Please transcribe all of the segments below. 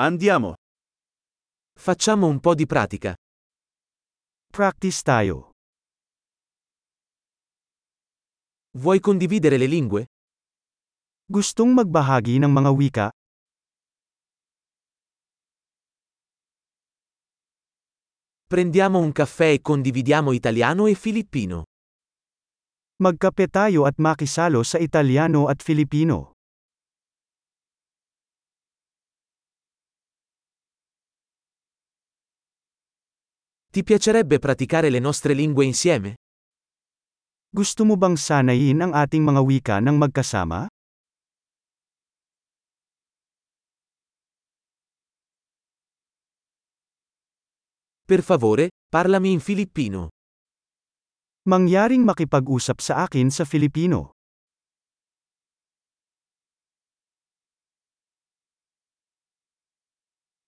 Andiamo. Facciamo un po' di pratica. Practice tayo. Vuoi condividere le lingue? Gustong magbahagi ng mga wika? Prendiamo un caffè e condividiamo italiano e filippino. Magkape tayo at makisalo sa Italiano at Filipino. Ti piacerebbe praticare le nostre lingue insieme? Gusto mo bang sanayin ang ating mga wika ng magkasama? Per favore, parlami in Filippino. Mangyaring makipag-usap sa akin sa Filipino.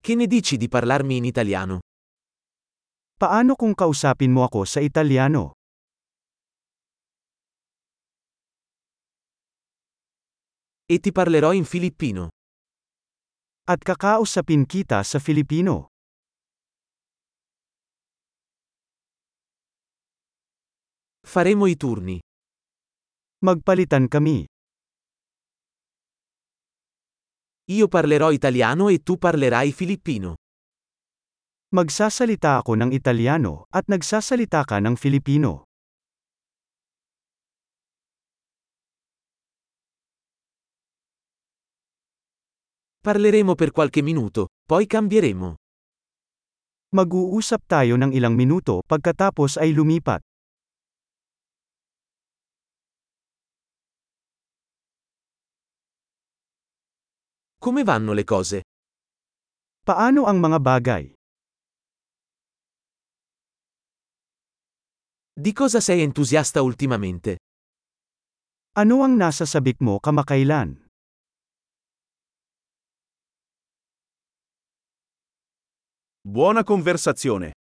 Che ne dici di parlarmi in italiano? Paano kung kausapin mo ako sa Italiano? E ti parlerò in Filippino. At kakausapin kita sa Filipino. Faremo i turni. Magpalitan kami. Io parlerò italiano e tu parlerai filippino. Magsasalita ako ng Italiano at nagsasalita ka ng Filipino. Parleremo per qualche minuto, poi cambieremo. Mag-uusap tayo ng ilang minuto pagkatapos ay lumipat. Come vanno le cose? Paano ang mga bagay? Di cosa sei entusiasta ultimamente? Ano ang nasa sabik mo kamakailan? Buona conversazione!